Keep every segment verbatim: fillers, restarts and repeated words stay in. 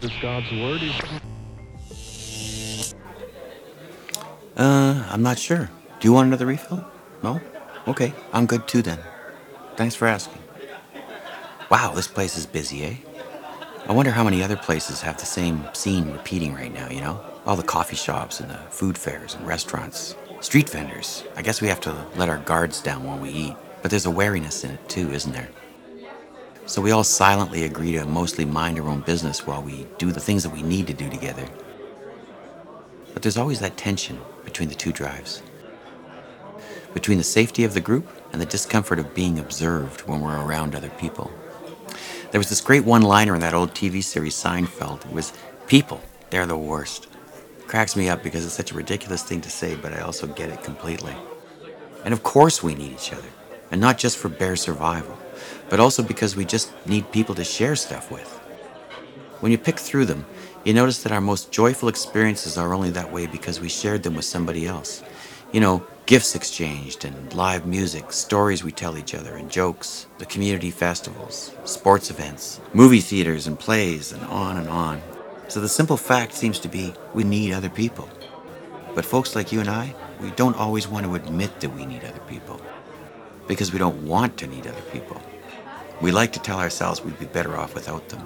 This God's word is... Uh, I'm not sure. Do you want another refill? No? Okay, I'm good too then. Thanks for asking. Wow, this place is busy, eh? I wonder how many other places have the same scene repeating right now, you know? All the coffee shops and the food fairs and restaurants. Street vendors. I guess we have to let our guards down while we eat. But there's a wariness in it too, isn't there? So we all silently agree to mostly mind our own business while we do the things that we need to do together. But there's always that tension between the two drives. Between the safety of the group and the discomfort of being observed when we're around other people. There was this great one-liner in that old T V series Seinfeld. It was, people, they're the worst. It cracks me up because it's such a ridiculous thing to say, but I also get it completely. And of course we need each other. And not just for bare survival, but also because we just need people to share stuff with. When you pick through them, you notice that our most joyful experiences are only that way because we shared them with somebody else. You know, gifts exchanged and live music, stories we tell each other and jokes, the community festivals, sports events, movie theaters and plays, and on and on. So the simple fact seems to be we need other people. But folks like you and I, we don't always want to admit that we need other people. Because we don't want to need other people. We like to tell ourselves we'd be better off without them.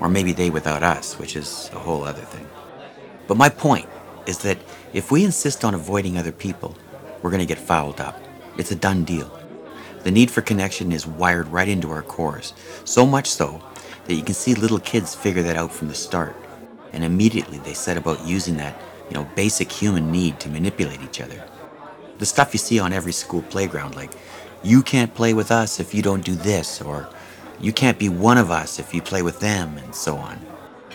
Or maybe they without us, which is a whole other thing. But my point is that if we insist on avoiding other people, we're gonna get fouled up. It's a done deal. The need for connection is wired right into our cores, so much so that you can see little kids figure that out from the start. And immediately they set about using that, you know, basic human need to manipulate each other. The stuff you see on every school playground, like, you can't play with us if you don't do this, or you can't be one of us if you play with them, and so on.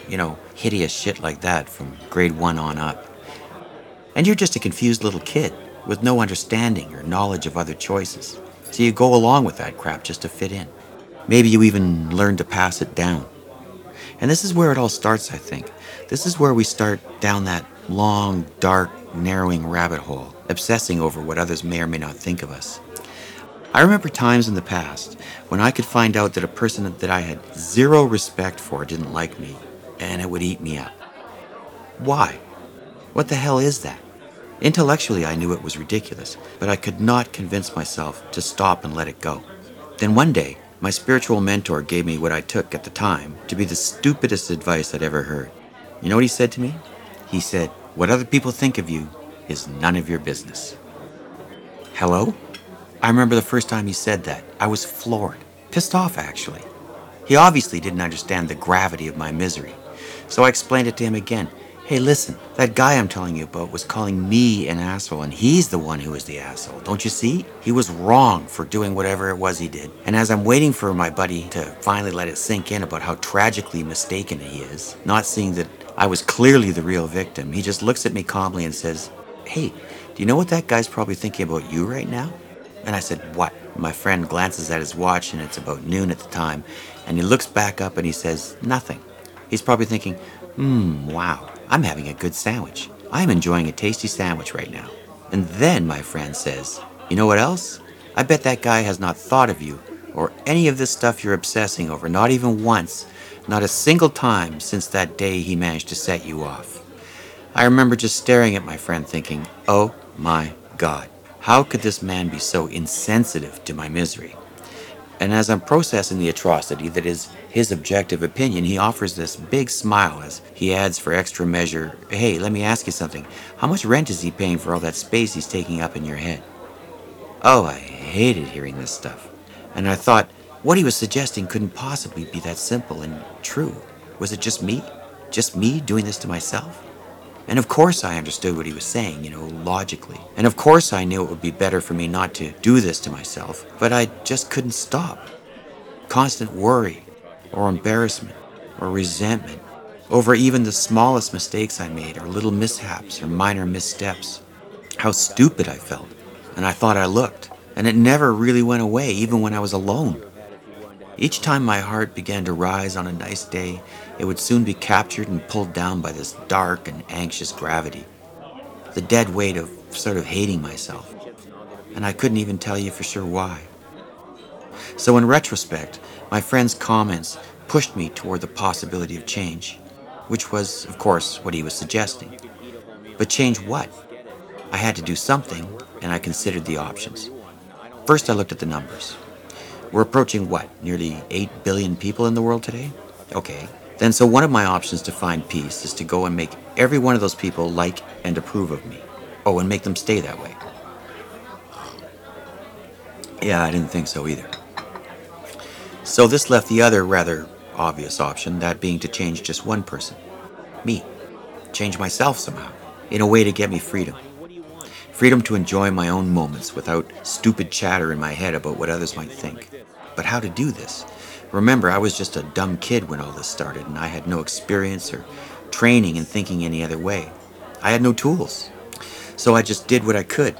You know, hideous shit like that from grade one on up. And you're just a confused little kid with no understanding or knowledge of other choices. So you go along with that crap just to fit in. Maybe you even learn to pass it down. And this is where it all starts, I think. This is where we start down that long, dark, narrowing rabbit hole, obsessing over what others may or may not think of us. I remember times in the past when I could find out that a person that I had zero respect for didn't like me, and it would eat me up. Why? What the hell is that? Intellectually, I knew it was ridiculous, but I could not convince myself to stop and let it go. Then one day, my spiritual mentor gave me what I took at the time to be the stupidest advice I'd ever heard. You know what he said to me? He said, "What other people think of you is none of your business." Hello? I remember the first time he said that, I was floored, pissed off actually. He obviously didn't understand the gravity of my misery. So I explained it to him again. Hey, listen, that guy I'm telling you about was calling me an asshole, and he's the one who is the asshole, don't you see? He was wrong for doing whatever it was he did. And as I'm waiting for my buddy to finally let it sink in about how tragically mistaken he is, not seeing that I was clearly the real victim, he just looks at me calmly and says, "Hey, do you know what that guy's probably thinking about you right now?" And I said, "What?" My friend glances at his watch, and it's about noon at the time, and he looks back up and he says, "Nothing." He's probably thinking, hmm, wow, I'm having a good sandwich. I'm enjoying a tasty sandwich right now." And then my friend says, "You know what else? I bet that guy has not thought of you or any of this stuff you're obsessing over, not even once, not a single time since that day he managed to set you off." I remember just staring at my friend thinking, oh my God. How could this man be so insensitive to my misery? And as I'm processing the atrocity that is his objective opinion, he offers this big smile as he adds for extra measure, "Hey, let me ask you something. How much rent is he paying for all that space he's taking up in your head?" Oh, I hated hearing this stuff. And I thought, what he was suggesting couldn't possibly be that simple and true. Was it just me? Just me doing this to myself? And of course I understood what he was saying, you know, logically. And of course I knew it would be better for me not to do this to myself, but I just couldn't stop. Constant worry, or embarrassment, or resentment, over even the smallest mistakes I made, or little mishaps, or minor missteps. How stupid I felt, and I thought I looked, and it never really went away, even when I was alone. Each time my heart began to rise on a nice day, it would soon be captured and pulled down by this dark and anxious gravity. The dead weight of sort of hating myself. And I couldn't even tell you for sure why. So in retrospect, my friend's comments pushed me toward the possibility of change. which was, of course, what he was suggesting. But change what? I had to do something, and I considered the options. First, I looked at the numbers. We're approaching what, nearly eight billion people in the world today? Okay, then so one of my options to find peace is to go and make every one of those people like and approve of me. Oh, and make them stay that way. Yeah, I didn't think so either. So this left the other rather obvious option, that being to change just one person, me. Change myself somehow, in a way to get me freedom. Freedom to enjoy my own moments without stupid chatter in my head about what others might think. But how to do this? Remember, I was just a dumb kid when all this started, and I had no experience or training in thinking any other way. I had no tools. So I just did what I could,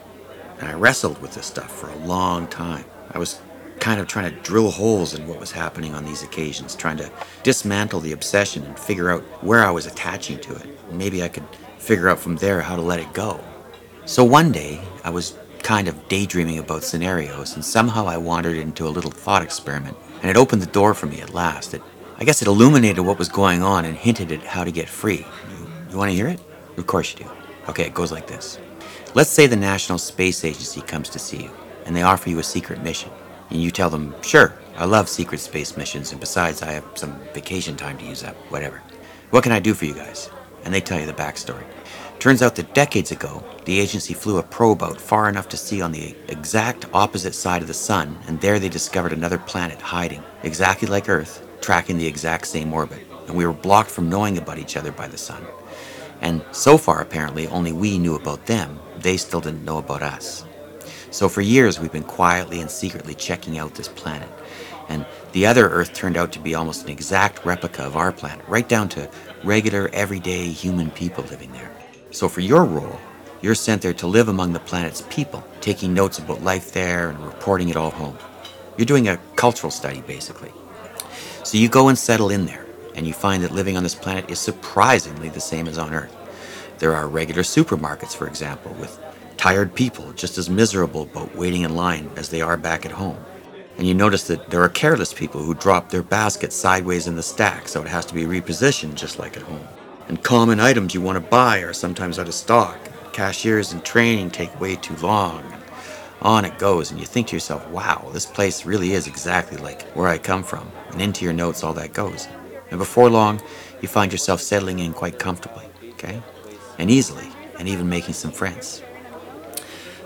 and I wrestled with this stuff for a long time. I was kind of trying to drill holes in what was happening on these occasions, trying to dismantle the obsession and figure out where I was attaching to it. Maybe I could figure out from there how to let it go. So one day, I was kind of daydreaming about scenarios, and somehow I wandered into a little thought experiment, and it opened the door for me at last. It, I guess it illuminated what was going on and hinted at how to get free. You, you want to hear it? Of course you do. Okay, it goes like this. Let's say the National Space Agency comes to see you, and they offer you a secret mission. And you tell them, sure, I love secret space missions, and besides, I have some vacation time to use up, whatever. What can I do for you guys? And they tell you the backstory. Turns out that decades ago, the agency flew a probe out far enough to see on the exact opposite side of the sun, and there they discovered another planet hiding, exactly like Earth, tracking the exact same orbit. And we were blocked from knowing about each other by the sun. And so far, apparently, only we knew about them. They still didn't know about us. So for years, we've been quietly and secretly checking out this planet. And the other Earth turned out to be almost an exact replica of our planet, right down to regular, everyday human people living there. So for your role, you're sent there to live among the planet's people, taking notes about life there and reporting it all home. You're doing a cultural study, basically. So you go and settle in there, and you find that living on this planet is surprisingly the same as on Earth. There are regular supermarkets, for example, with tired people just as miserable about waiting in line as they are back at home. And you notice that there are careless people who drop their basket sideways in the stack, so it has to be repositioned just like at home. And common items you want to buy are sometimes out of stock. Cashiers and training take way too long. And on it goes, and you think to yourself, wow, this place really is exactly like where I come from. And into your notes all that goes. And before long, you find yourself settling in quite comfortably, okay? And easily, and even making some friends.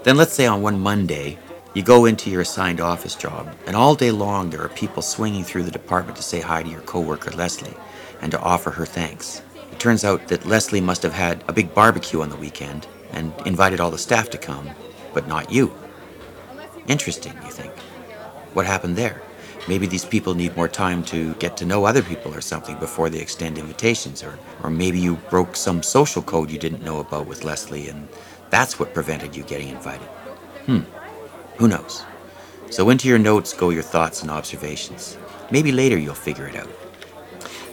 Then let's say on one Monday, you go into your assigned office job, and all day long there are people swinging through the department to say hi to your coworker Leslie and to offer her thanks. It turns out that Leslie must have had a big barbecue on the weekend and invited all the staff to come, but not you. Interesting, you think. What happened there? Maybe these people need more time to get to know other people or something before they extend invitations, or, or maybe you broke some social code you didn't know about with Leslie, and that's what prevented you getting invited. Hmm, who knows? So into your notes go your thoughts and observations. Maybe later you'll figure it out.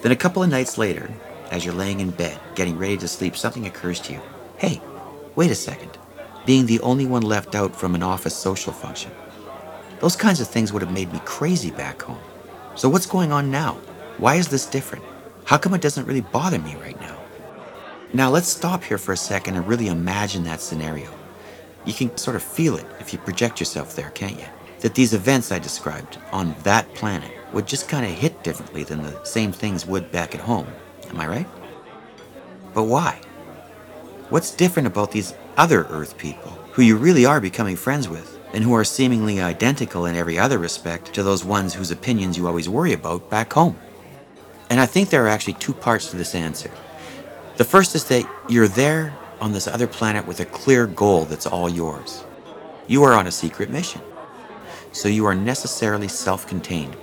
Then a couple of nights later, as you're laying in bed, getting ready to sleep, something occurs to you. Hey, wait a second. Being the only one left out from an office social function. Those kinds of things would have made me crazy back home. So what's going on now? Why is this different? How come it doesn't really bother me right now? Now let's stop here for a second and really imagine that scenario. You can sort of feel it if you project yourself there, can't you? That these events I described on that planet would just kind of hit differently than the same things would back at home. Am I right? But why? What's different about these other Earth people who you really are becoming friends with and who are seemingly identical in every other respect to those ones whose opinions you always worry about back home? And I think there are actually two parts to this answer. The first is that you're there on this other planet with a clear goal that's all yours. You are on a secret mission, so you are necessarily self-contained.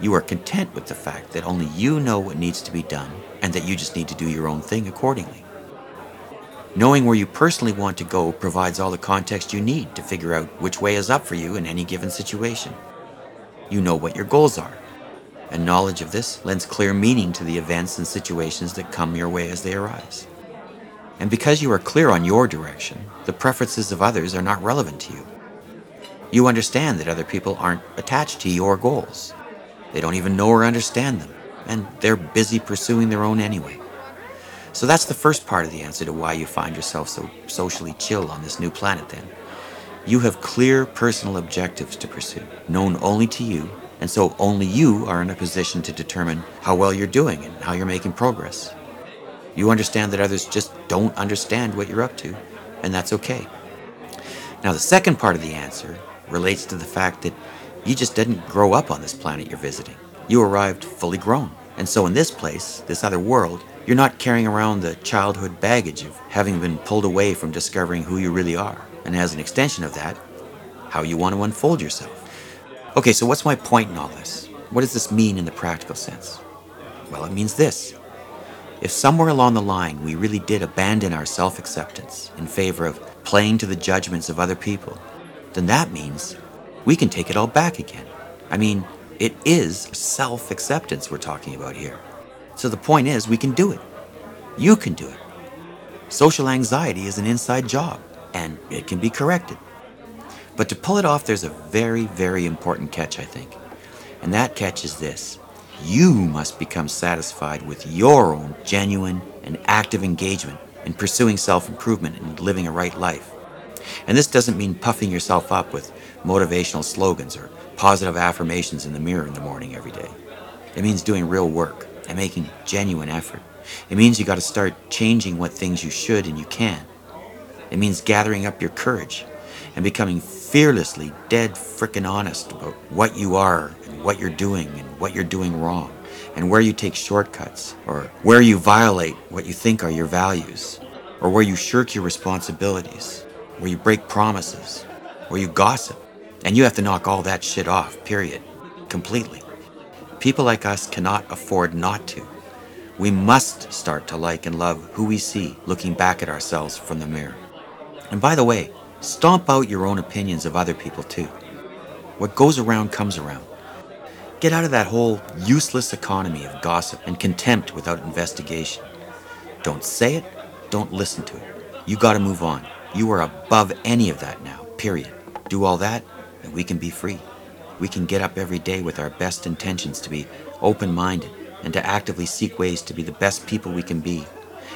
You are content with the fact that only you know what needs to be done and that you just need to do your own thing accordingly. Knowing where you personally want to go provides all the context you need to figure out which way is up for you in any given situation. You know what your goals are. And knowledge of this lends clear meaning to the events and situations that come your way as they arise. And because you are clear on your direction, the preferences of others are not relevant to you. You understand that other people aren't attached to your goals. They don't even know or understand them, and they're busy pursuing their own anyway. So that's the first part of the answer to why you find yourself so socially chill on this new planet then. You have clear personal objectives to pursue, known only to you, and so only you are in a position to determine how well you're doing and how you're making progress. You understand that others just don't understand what you're up to, and that's okay. Now, the second part of the answer relates to the fact that you just didn't grow up on this planet you're visiting. You arrived fully grown. And so in this place, this other world, you're not carrying around the childhood baggage of having been pulled away from discovering who you really are, and as an extension of that, how you want to unfold yourself. Okay, so what's my point in all this? What does this mean in the practical sense? Well, it means this. If somewhere along the line we really did abandon our self-acceptance in favor of playing to the judgments of other people, then that means we can take it all back again. I mean, it is self-acceptance we're talking about here. So the point is, we can do it. You can do it. Social anxiety is an inside job, and it can be corrected. But to pull it off, there's a very, very important catch, I think. And that catch is this. You must become satisfied with your own genuine and active engagement in pursuing self-improvement and living a right life. And this doesn't mean puffing yourself up with motivational slogans or positive affirmations in the mirror in the morning every day. It means doing real work and making genuine effort. It means you got to start changing what things you should and you can. It means gathering up your courage and becoming fearlessly dead frickin' honest about what you are and what you're doing and what you're doing wrong and where you take shortcuts or where you violate what you think are your values or where you shirk your responsibilities, where you break promises, where you gossip. And you have to knock all that shit off, period, completely. People like us cannot afford not to. We must start to like and love who we see looking back at ourselves from the mirror. And by the way, stomp out your own opinions of other people too. What goes around comes around. Get out of that whole useless economy of gossip and contempt without investigation. Don't say it, don't listen to it. You gotta move on. You are above any of that now, period. Do all that, and we can be free. We can get up every day with our best intentions to be open-minded and to actively seek ways to be the best people we can be.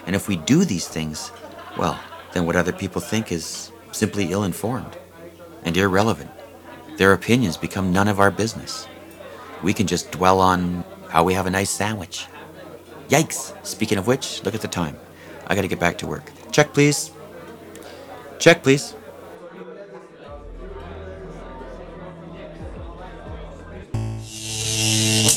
And if we do these things, well, then what other people think is simply ill-informed and irrelevant. Their opinions become none of our business. We can just dwell on how we have a nice sandwich. Yikes! Speaking of which, look at the time. I gotta get back to work. Check, please. Check, please.